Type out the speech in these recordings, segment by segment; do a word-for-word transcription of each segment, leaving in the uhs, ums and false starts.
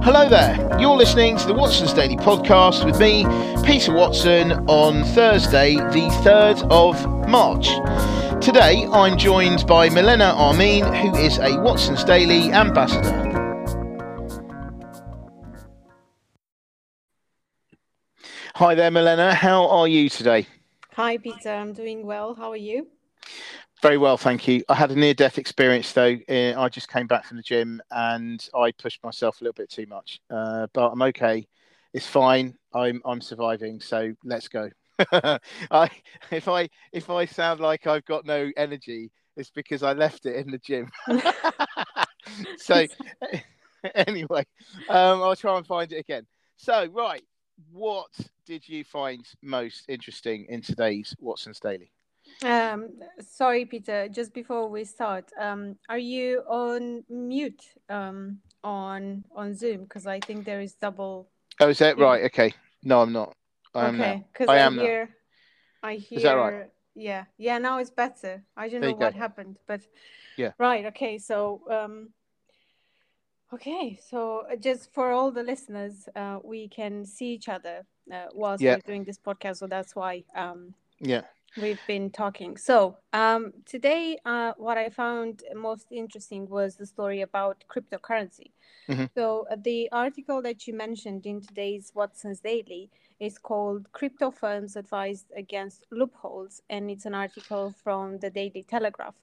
Hello there, you're listening to the Watson's Daily Podcast with me, Peter Watson, on Thursday the third of March. Today I'm joined by Melena Armin, who is a Watson's Daily ambassador. Hi there Melena, how are you today? Hi Peter, I'm doing well, how are you? Very well, thank you. I had a near-death experience, though. Uh, I just came back from the gym and I pushed myself a little bit too much. Uh, but I'm okay. It's fine. I'm I'm surviving. So let's go. I if I if I sound like I've got no energy, it's because I left it in the gym. So anyway, um, I'll try and find it again. So right, what did you find most interesting in today's Watson's Daily? Um, sorry, Peter, just before we start, um, are you on mute um, on on Zoom? Because I think there is double. Oh, is that right? Okay. No, I'm not. I am okay, because I, I am hear, now. I hear. Is that right? Yeah. Yeah, now it's better. I don't there know what go. happened, but. Yeah. Right. Okay. So. Um, okay. So just for all the listeners, uh, we can see each other uh, whilst yeah. we're doing this podcast. So that's why. Um, yeah. We've been talking. So um, today, uh, what I found most interesting was the story about cryptocurrency. Mm-hmm. So uh, the article that you mentioned in today's Watson's Daily is called "Crypto Firms Advised Against Loopholes," and it's an article from the Daily Telegraph.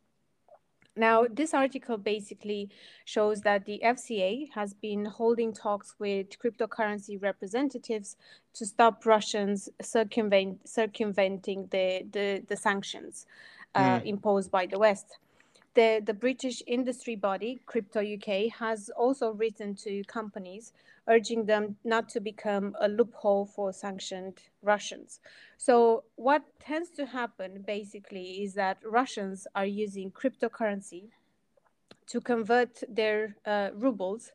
Now, this article basically shows that the F C A has been holding talks with cryptocurrency representatives to stop Russians circumvent, circumventing the, the, the sanctions uh, mm. imposed by the West. The, the British industry body, Crypto U K, has also written to companies urging them not to become a loophole for sanctioned Russians. So what tends to happen, basically, is that Russians are using cryptocurrency to convert their uh, rubles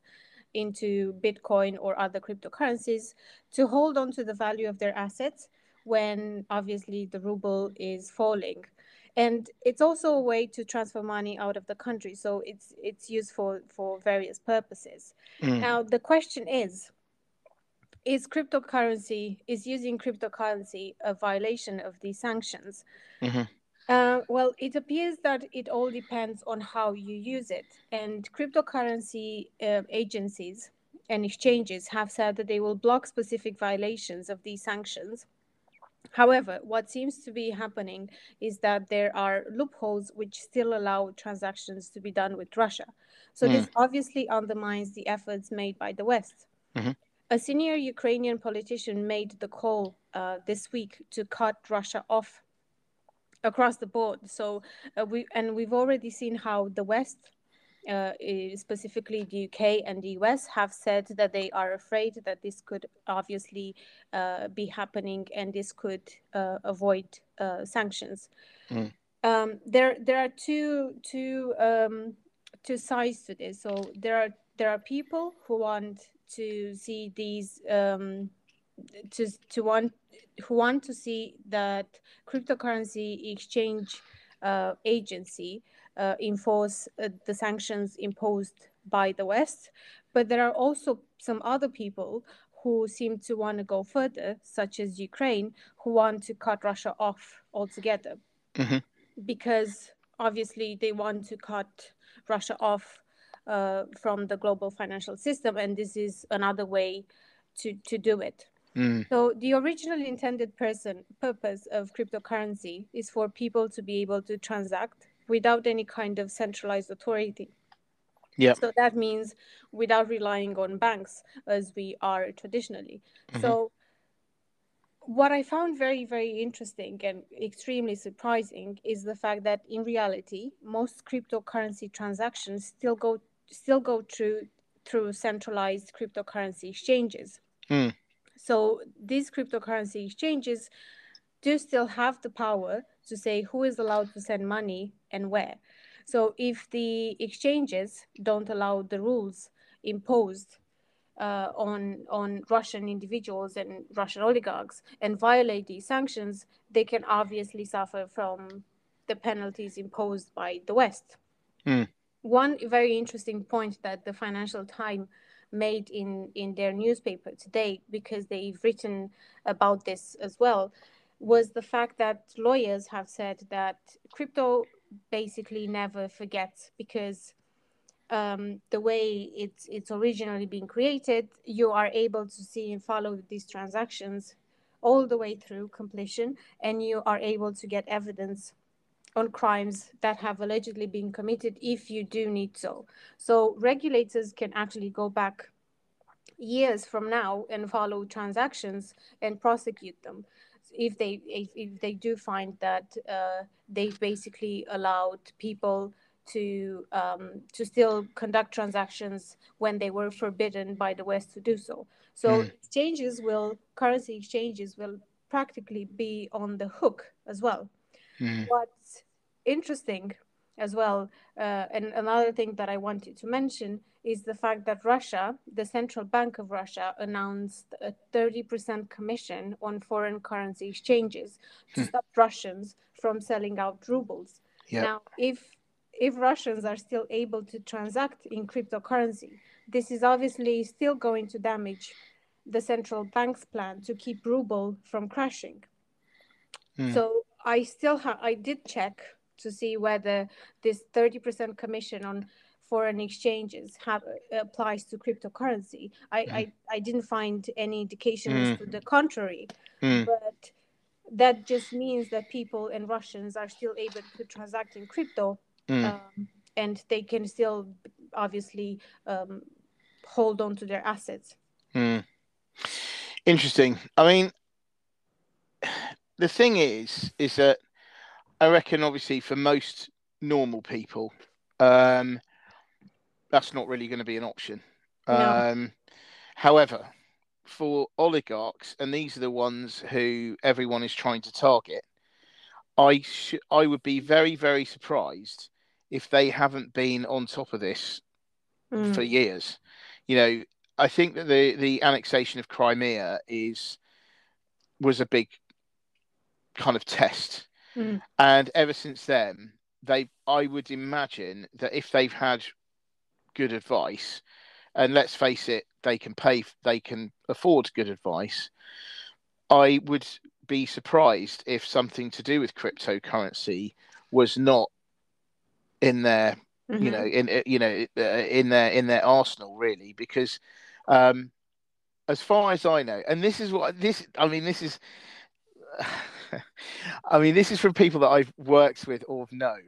into Bitcoin or other cryptocurrencies to hold on to the value of their assets when, obviously, the ruble is falling. And it's also a way to transfer money out of the country. So it's it's used for, for various purposes. Mm. Now, the question is, is cryptocurrency, is using cryptocurrency a violation of these sanctions? Mm-hmm. Uh, well, it appears that it all depends on how you use it. And cryptocurrency uh, agencies and exchanges have said that they will block specific violations of these sanctions. However, what seems to be happening is that there are loopholes which still allow transactions to be done with Russia. So mm. this obviously undermines the efforts made by the West. Mm-hmm. A senior Ukrainian politician made the call uh, this week to cut Russia off across the board. So uh, we and we've already seen how the West, uh, specifically the U K and the U S, have said that they are afraid that this could obviously uh, be happening and this could uh, avoid uh, sanctions. Mm. Um, there, there are two, two, um, two sides to this. So there are there are people who want to see these um, to to want who want to see that cryptocurrency exchange uh, agency. Uh, enforce uh, the sanctions imposed by the West. But there are also some other people who seem to want to go further, such as Ukraine, who want to cut Russia off altogether. Mm-hmm. Because obviously they want to cut Russia off uh, from the global financial system, and this is another way to, to do it. Mm. So the original intended person, purpose of cryptocurrency is for people to be able to transact without any kind of centralized authority. Yeah. So that means without relying on banks as we are traditionally. Mm-hmm. So what I found very, very interesting and extremely surprising is the fact that in reality, most cryptocurrency transactions still go still go through through centralized cryptocurrency exchanges. Mm. So these cryptocurrency exchanges do still have the power to say who is allowed to send money and where. So if the exchanges don't allow the rules imposed uh, on on Russian individuals and Russian oligarchs and violate these sanctions, they can obviously suffer from the penalties imposed by the West. Mm. One very interesting point that the Financial Times made in, in their newspaper today, because they've written about this as well, was the fact that lawyers have said that crypto basically never forgets, because um, the way it's, it's originally been created, you are able to see and follow these transactions all the way through completion, and you are able to get evidence on crimes that have allegedly been committed if you do need so. So regulators can actually go back years from now and follow transactions and prosecute them if they if, if they do find that uh, they basically allowed people to um, to still conduct transactions when they were forbidden by the West to do so. So mm. exchanges will, currency exchanges will practically be on the hook as well. Mm. What's interesting as well, uh, and another thing that I wanted to mention, is the fact that Russia, the Central Bank of Russia, announced a thirty percent commission on foreign currency exchanges to stop Russians from selling out rubles. Yep. Now, if if Russians are still able to transact in cryptocurrency, this is obviously still going to damage the central bank's plan to keep ruble from crashing. Mm. So I still ha- I did check to see whether this thirty percent commission on foreign exchanges have, applies to cryptocurrency. I, mm. I, I didn't find any indications mm. to the contrary, mm. but that just means that people and Russians are still able to transact in crypto, mm. um, and they can still obviously um, hold on to their assets. Mm. Interesting. I mean, the thing is, is that I reckon, obviously, for most normal people, um, that's not really going to be an option. No. Um, however, for oligarchs, and these are the ones who everyone is trying to target, I sh- I would be very, very surprised if they haven't been on top of this mm. for years. You know, I think that the, the annexation of Crimea is was a big kind of test, mm. and ever since then, they I would imagine that if they've had good advice, and let's face it, they can pay, they can afford good advice, I would be surprised if something to do with cryptocurrency was not in their mm-hmm. you know in you know in their in their arsenal, really, because um as far as I know, and this is what this I mean this is I mean, this is from people that I've worked with or have known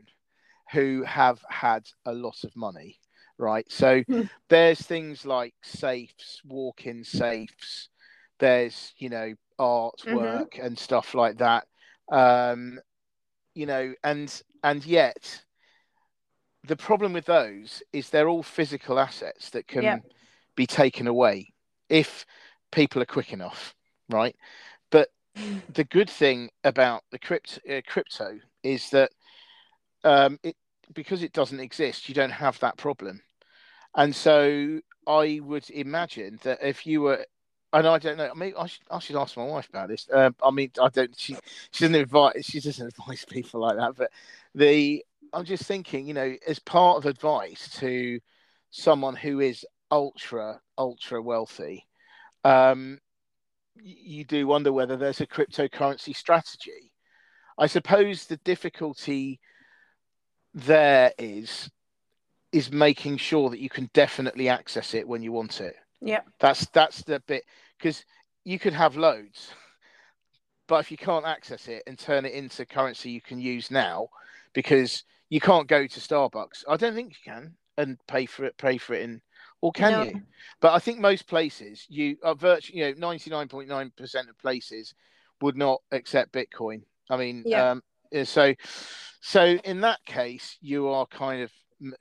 who have had a lot of money, right? So mm. there's things like safes, walk-in safes. There's, you know, artwork mm-hmm. and stuff like that. Um, you know, and and yet the problem with those is they're all physical assets that can yeah. be taken away if people are quick enough, right? But the good thing about the crypt, uh, crypto is that um, it because it doesn't exist, you don't have that problem. And so I would imagine that if you were, and I don't know, I mean, I should, I should ask my wife about this. Uh, I mean, I don't, she, she doesn't advise, she doesn't advise people like that. But the, I'm just thinking, you know, as part of advice to someone who is ultra, ultra wealthy, um, you do wonder whether there's a cryptocurrency strategy. I suppose the difficulty there is is making sure that you can definitely access it when you want it. Yeah, that's that's the bit, because you could have loads, but if you can't access it and turn it into currency you can use now, because you can't go to Starbucks, I don't think you can, and pay for it, pay for it in. Or can no. you? But I think most places, you are virtually, you know, ninety-nine point nine percent of places would not accept Bitcoin. I mean, yeah. um, so, so in that case, you are kind of,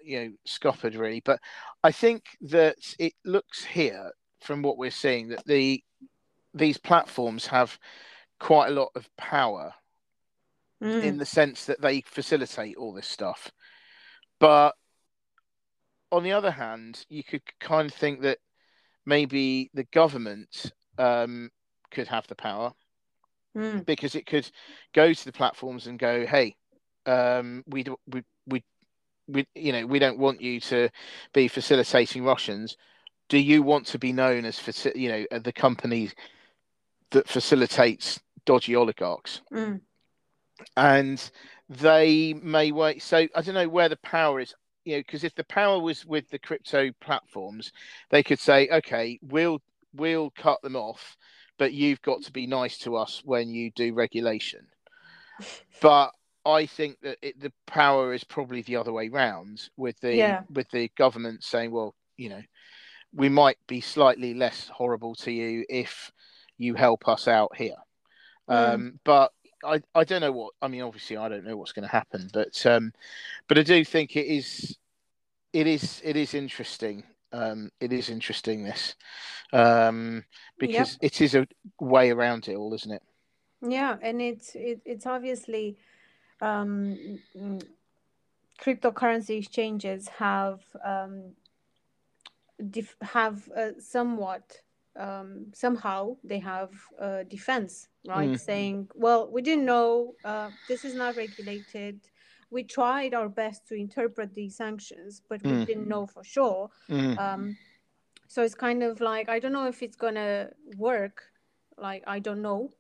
you know, scuppered, really. But I think that it looks here from what we're seeing that the, these platforms have quite a lot of power mm. in the sense that they facilitate all this stuff. But on the other hand, you could kind of think that maybe the government um, could have the power mm. because it could go to the platforms and go, "Hey, um, we, do, we we we, you know, we don't want you to be facilitating Russians. Do you want to be known as, you know, the company that facilitates dodgy oligarchs? Mm. And they may wait. So I don't know where the power is, you know, because if the power was with the crypto platforms, they could say, okay, we'll we'll cut them off, but you've got to be nice to us when you do regulation. But I think that it, the power is probably the other way round, with the yeah. with the government saying, well, you know, we might be slightly less horrible to you if you help us out here. Mm. Um, but I, I don't know what, I mean, obviously I don't know what's going to happen, but um, but I do think it is it is it is interesting. Um, it is interesting this um, because yep. it is a way around it all, isn't it? Yeah, and it's it, it's obviously um, cryptocurrency exchanges have um, def- have uh, somewhat um, somehow they have uh, defense, right? Mm. Saying, well, we didn't know, uh, this is not regulated. We tried our best to interpret these sanctions, but we mm. didn't know for sure. Mm. Um, so it's kind of like, I don't know if it's going to work. Like, I don't know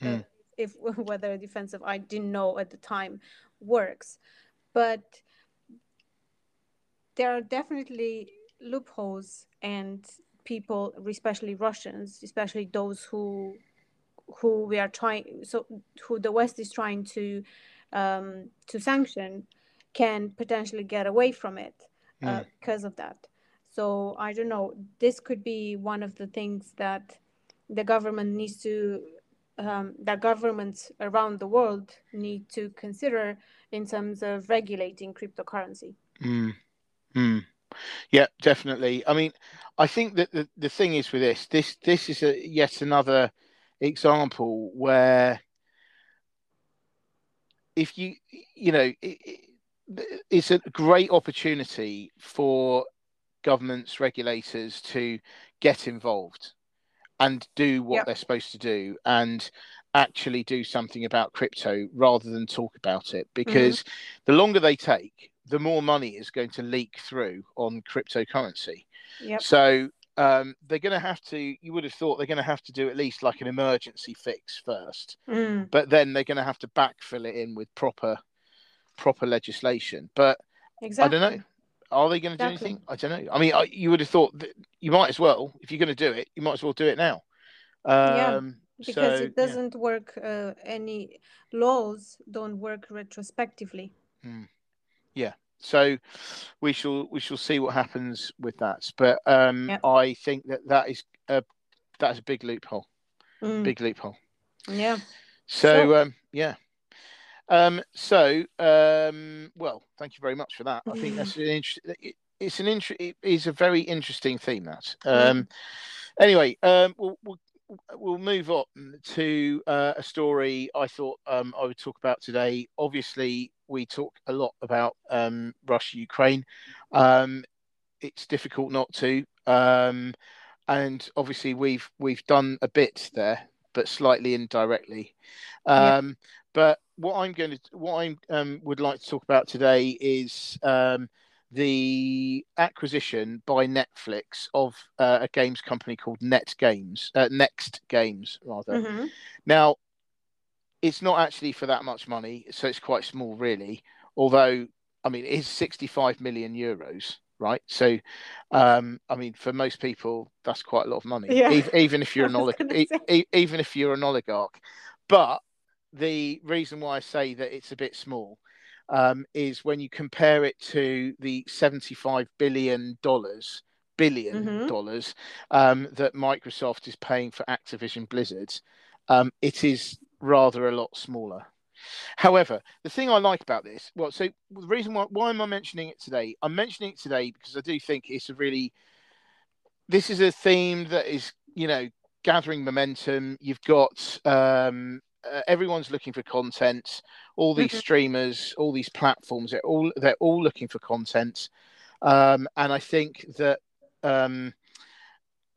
mm. if, if whether a defense of I didn't know at the time works. But there are definitely loopholes, and people, especially Russians, especially those who who we are trying, so who the West is trying to um to sanction, can potentially get away from it uh, mm. because of that. So I don't know, this could be one of the things that the government needs to um that governments around the world need to consider in terms of regulating cryptocurrency. Mm. Mm. Yeah, definitely. I mean, I think that the, the thing is with this this this is a yet another example where if you, you know, it, it's a great opportunity for governments, regulators to get involved and do what yep. they're supposed to do and actually do something about crypto rather than talk about it. Because mm-hmm. the longer they take, the more money is going to leak through on cryptocurrency. Yep. So um, they're going to have to, you would have thought they're going to have to do at least like an emergency fix first, mm. but then they're going to have to backfill it in with proper, proper legislation. But exactly. I don't know, are they going to exactly. do anything? I don't know. I mean, I, you would have thought that you might as well, if you're going to do it, you might as well do it now. Um, yeah, because so, it doesn't yeah. work. Uh, any laws don't work retrospectively. Mm. Yeah. So we shall we shall see what happens with that. But um, yep. I think that that is a that is a big loophole, mm. big loophole. Yeah. So sure. um, yeah. Um, so um, well, thank you very much for that. I think that's an interesting. It, it's an inter- It is a very interesting theme. That. Um, mm. Anyway, um, we'll, we'll we'll move on to uh, a story I thought um, I would talk about today. Obviously, we talk a lot about um, Russia, Ukraine. Um, it's difficult not to, um, and obviously we've we've done a bit there, but slightly indirectly. Um, yeah. But what I'm going to what I um, would like to talk about today is um, the acquisition by Netflix of uh, a games company called Net Games, uh, Next Games rather. Mm-hmm. Now, it's not actually for that much money, so it's quite small, really. Although, I mean, it is sixty-five million euros, right? So, um, I mean, for most people, that's quite a lot of money, yeah. e- even if you're an oligarch. E- e- even if you're an oligarch. But the reason why I say that it's a bit small um, is when you compare it to the seventy-five billion dollars billion mm-hmm. dollars um, that Microsoft is paying for Activision Blizzard. Um, it is rather a lot smaller. However, the thing I like about this, well, so the reason why, why am I mentioning it today? I'm mentioning it today because I do think it's a really, this is a theme that is, you know, gathering momentum. You've got um, uh, everyone's looking for content. All these mm-hmm. streamers, all these platforms, they're all they're all looking for content, um, and I think that um,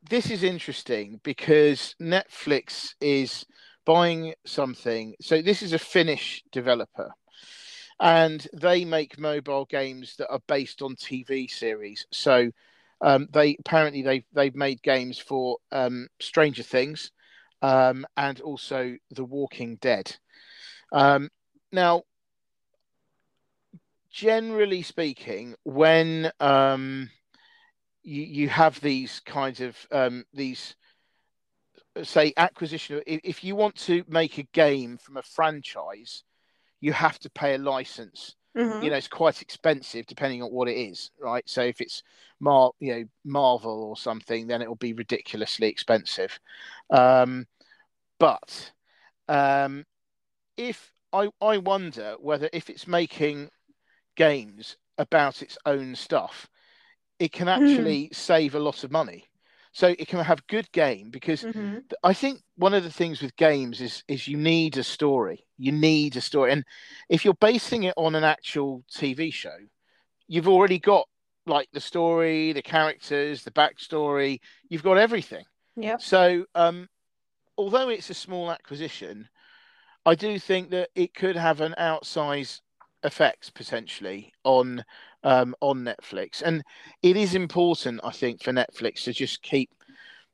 this is interesting because Netflix is buying something. So this is a Finnish developer, and they make mobile games that are based on T V series. So um, they apparently they've they've made games for um, Stranger Things um, and also The Walking Dead. Um, now, generally speaking, when um, you you have these kinds of um, these say acquisition, if you want to make a game from a franchise, you have to pay a license. Mm-hmm. You know, it's quite expensive depending on what it is, right? So if it's Mar, you know, Marvel or something, then it will be ridiculously expensive. Um, but um, if I I wonder whether if it's making games about its own stuff, it can actually mm-hmm. save a lot of money. So it can have good game, because mm-hmm. I think one of the things with games is is you need a story. You need a story. And if you're basing it on an actual T V show, you've already got like the story, the characters, the backstory. You've got everything. Yeah. So um, although it's a small acquisition, I do think that it could have an outsized effects potentially on um on Netflix, and it is important, I think, for Netflix to just keep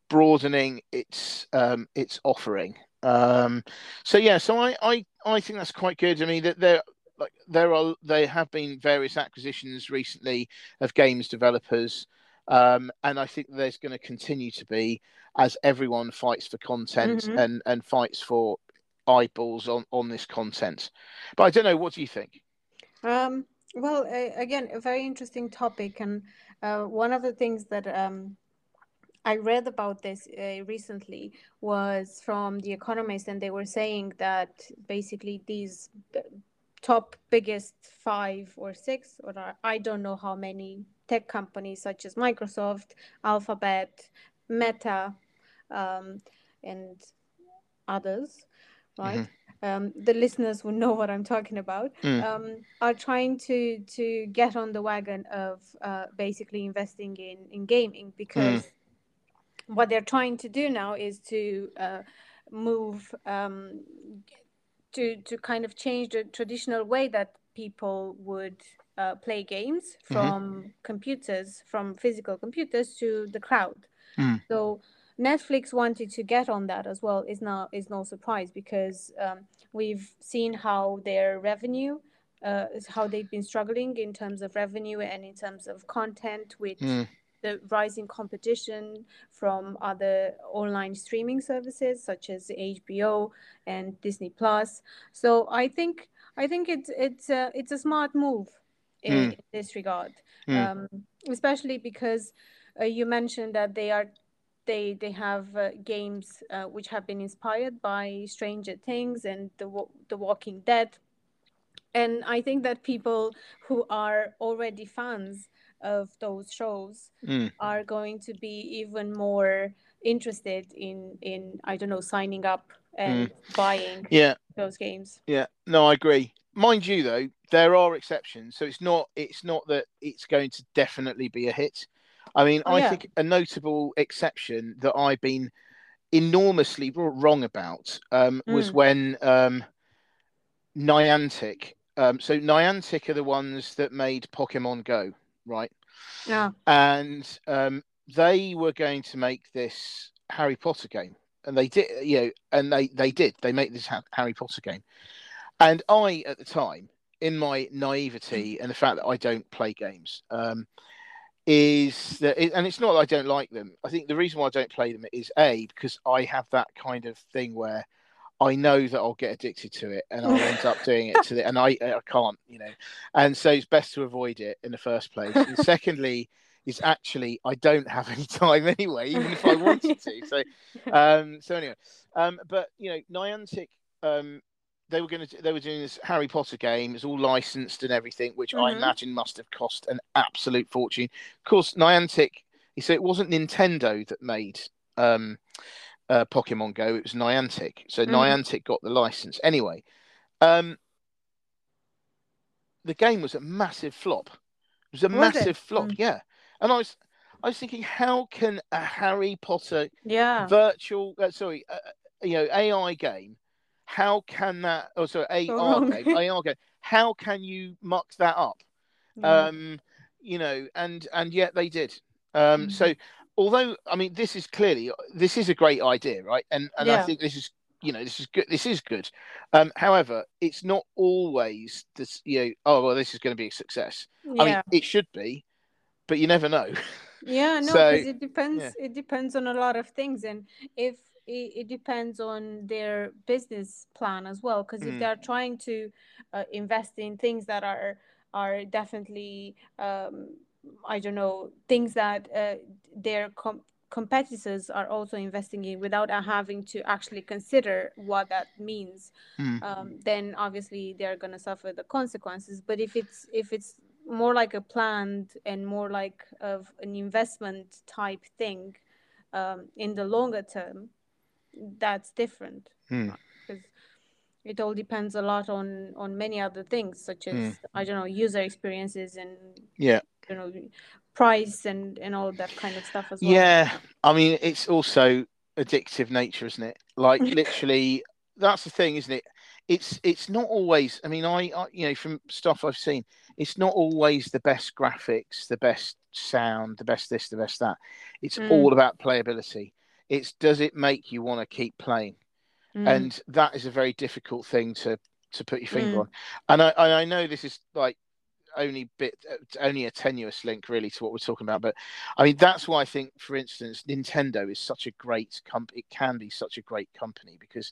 broadening its um its offering. Um so yeah, so I I, I think that's quite good. I mean, that there like there are there have been various acquisitions recently of games developers, um and I think there's going to continue to be, as everyone fights for content mm-hmm. and and fights for eyeballs on on this content. But I don't know, what do you think? Um, well, uh, again, a very interesting topic. And uh, one of the things that um, I read about this uh, recently was from The Economist, and they were saying that basically these b- top biggest five or six, or I don't know how many tech companies such as Microsoft, Alphabet, Meta, um, and others, right? Mm-hmm. Um, the listeners will know what I'm talking about, mm. um, are trying to, to get on the wagon of uh, basically investing in, in gaming, because mm. what they're trying to do now is to uh, move, um, to to kind of change the traditional way that people would uh, play games from mm-hmm. computers, from physical computers to the cloud. Mm. So Netflix wanted to get on that as well. Is now is no surprise, because um, we've seen how their revenue, uh, how they've been struggling in terms of revenue and in terms of content with mm. the rising competition from other online streaming services such as H B O and Disney plus. So I think I think it's it's uh, it's a smart move in, mm. in this regard, mm. um, especially because uh, you mentioned that they are. They they have uh, games uh, which have been inspired by Stranger Things and the the Walking Dead, and I think that people who are already fans of those shows mm. are going to be even more interested in in I don't know signing up and mm. buying yeah. those games. Yeah, no, I agree. Mind you, though, there are exceptions, so it's not it's not that it's going to definitely be a hit. I mean, oh, I yeah. think a notable exception that I've been enormously wrong about um, mm. was when um, Niantic. Um, so Niantic are the ones that made Pokemon Go, right? Yeah. And um, they were going to make this Harry Potter game, and they did. You know, and they they did. They made this ha- Harry Potter game, and I, at the time, in my naivety and the fact that I don't play games. Um, Is that it, and it's not that I don't like them. I think the reason why I don't play them is A, because I have that kind of thing where I know that I'll get addicted to it and I'll end up doing it to the and I I can't, you know. And so it's best to avoid it in the first place. And secondly, is actually I don't have any time anyway, even if I wanted to. So um so anyway. Um but you know, Niantic um They were going to. They were doing this Harry Potter game. It's all licensed and everything, which mm-hmm. I imagine must have cost an absolute fortune. Of course, Niantic. So it wasn't Nintendo that made um, uh, Pokemon Go. It was Niantic. So mm-hmm. Niantic got the license anyway. Um, the game was a massive flop. It was a was massive it? flop. Mm-hmm. Yeah, and I was. I was thinking, how can a Harry Potter yeah. virtual? Uh, sorry, uh, you know, A I game. How can that? Oh, sorry, A R game. A R game. how can you muck that up? Mm. Um, you know, and and yet they did. Um, mm. So although, I mean, this is clearly, this is a great idea, right? And and yeah. I think this is, you know, this is good. This is good. Um, however, it's not always this, you know, oh, well, this is going to be a success. Yeah. I mean, it should be, but you never know. Yeah, no, because so, it depends. Yeah. It depends on a lot of things. And if it, it depends on their business plan as well, because mm. if they're trying to uh, invest in things that are are definitely, um, I don't know, things that uh, their com- competitors are also investing in without having to actually consider what that means, mm. um, then obviously they're going to suffer the consequences. But if it's if it's more like a planned and more like of an investment type thing um, in the longer term, that's different. Mm. Because it all depends a lot on, on many other things, such as, mm. I don't know, user experiences and, yeah, you know, price and, and all that kind of stuff as well. Yeah. I mean, it's also addictive nature, isn't it? Like literally, that's the thing, isn't it? It's it's not always, I mean, I, I, you know, from stuff I've seen, it's not always the best graphics, the best sound, the best this, the best that. It's mm. all about playability. It's, does it make you want to keep playing? Mm. And that is a very difficult thing to, to put your finger mm. on. And I, I know this is like only bit, only a tenuous link really to what we're talking about. But I mean, that's why I think, for instance, Nintendo is such a great company. It can be such a great company because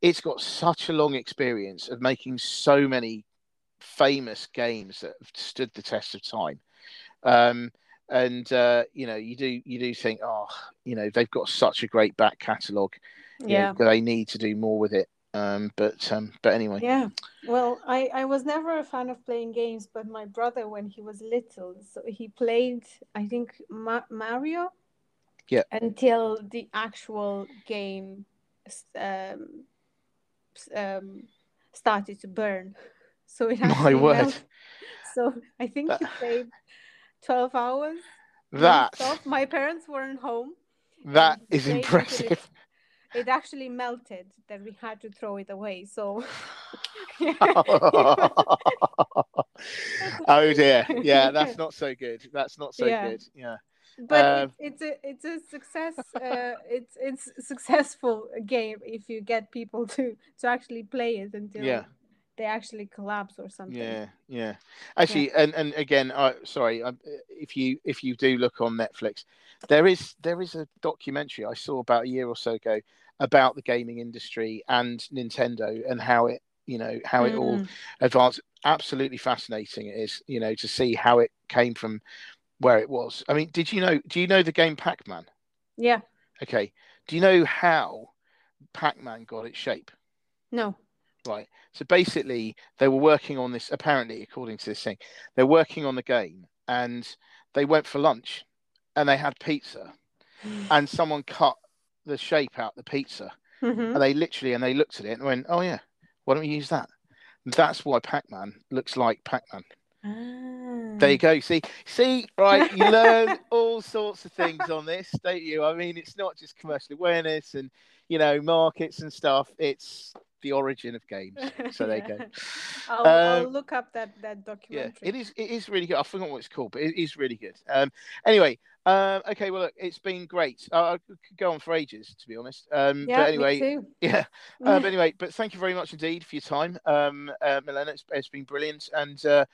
it's got such a long experience of making so many famous games that have stood the test of time. Um, and, uh, you know, you do, you do think, oh, you know, they've got such a great back catalogue. Yeah. You know, they need to do more with it. Um, but um, but anyway. Yeah. Well, I, I was never a fan of playing games, but my brother, when he was little, so he played, I think, Ma- Mario. Yeah. Until the actual game um, um, started to burn. So it actually My word. Helped. So I think that... he played twelve hours. That. My parents weren't home. That is impressive. It actually melted that we had to throw it away. So, oh dear, yeah, that's not so good. That's not so yeah. good. Yeah, but um, it's, it's a it's a success. Uh, it's it's a successful game if you get people to, to actually play it until yeah. they actually collapse or something. Yeah, yeah. Actually, yeah. and and again, uh, sorry, uh, if you if you do look on Netflix, there is there is a documentary I saw about a year or so ago about the gaming industry and Nintendo and how it, you know, how it mm. all advanced. Absolutely fascinating it is, you know, to see how it came from where it was. I mean, did you know, do you know the game Pac-Man? Yeah. Okay. Do you know how Pac-Man got its shape? No. Right. So basically they were working on this, apparently, according to this thing, they're working on the game and they went for lunch and they had pizza mm. and someone cut the shape out the pizza mm-hmm. and they literally, and they looked at it and went, oh yeah, why don't we use that? And that's why Pac-Man looks like Pac-Man. Ah. There you go. See, see, right. You learn all sorts of things on this, don't you? I mean, it's not just commercial awareness and, you know, markets and stuff. It's the origin of games. So there you go. I'll, um, I'll look up that, that documentary. Yeah, it is, it is really good. I forgot what it's called, but it is really good. Um, anyway, um, okay, well, look, it's been great. Uh, I could go on for ages, to be honest. Um, yeah, but anyway, me too. Yeah. Uh, but anyway, but thank you very much indeed for your time, um, uh, Melena. It's, it's been brilliant. And uh,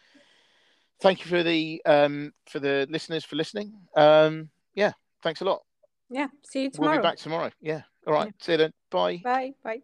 thank you for the um, for the listeners for listening. Um, yeah, thanks a lot. Yeah, see you tomorrow. We'll be back tomorrow. Yeah. All right. Yeah. See you then. Bye. Bye. Bye.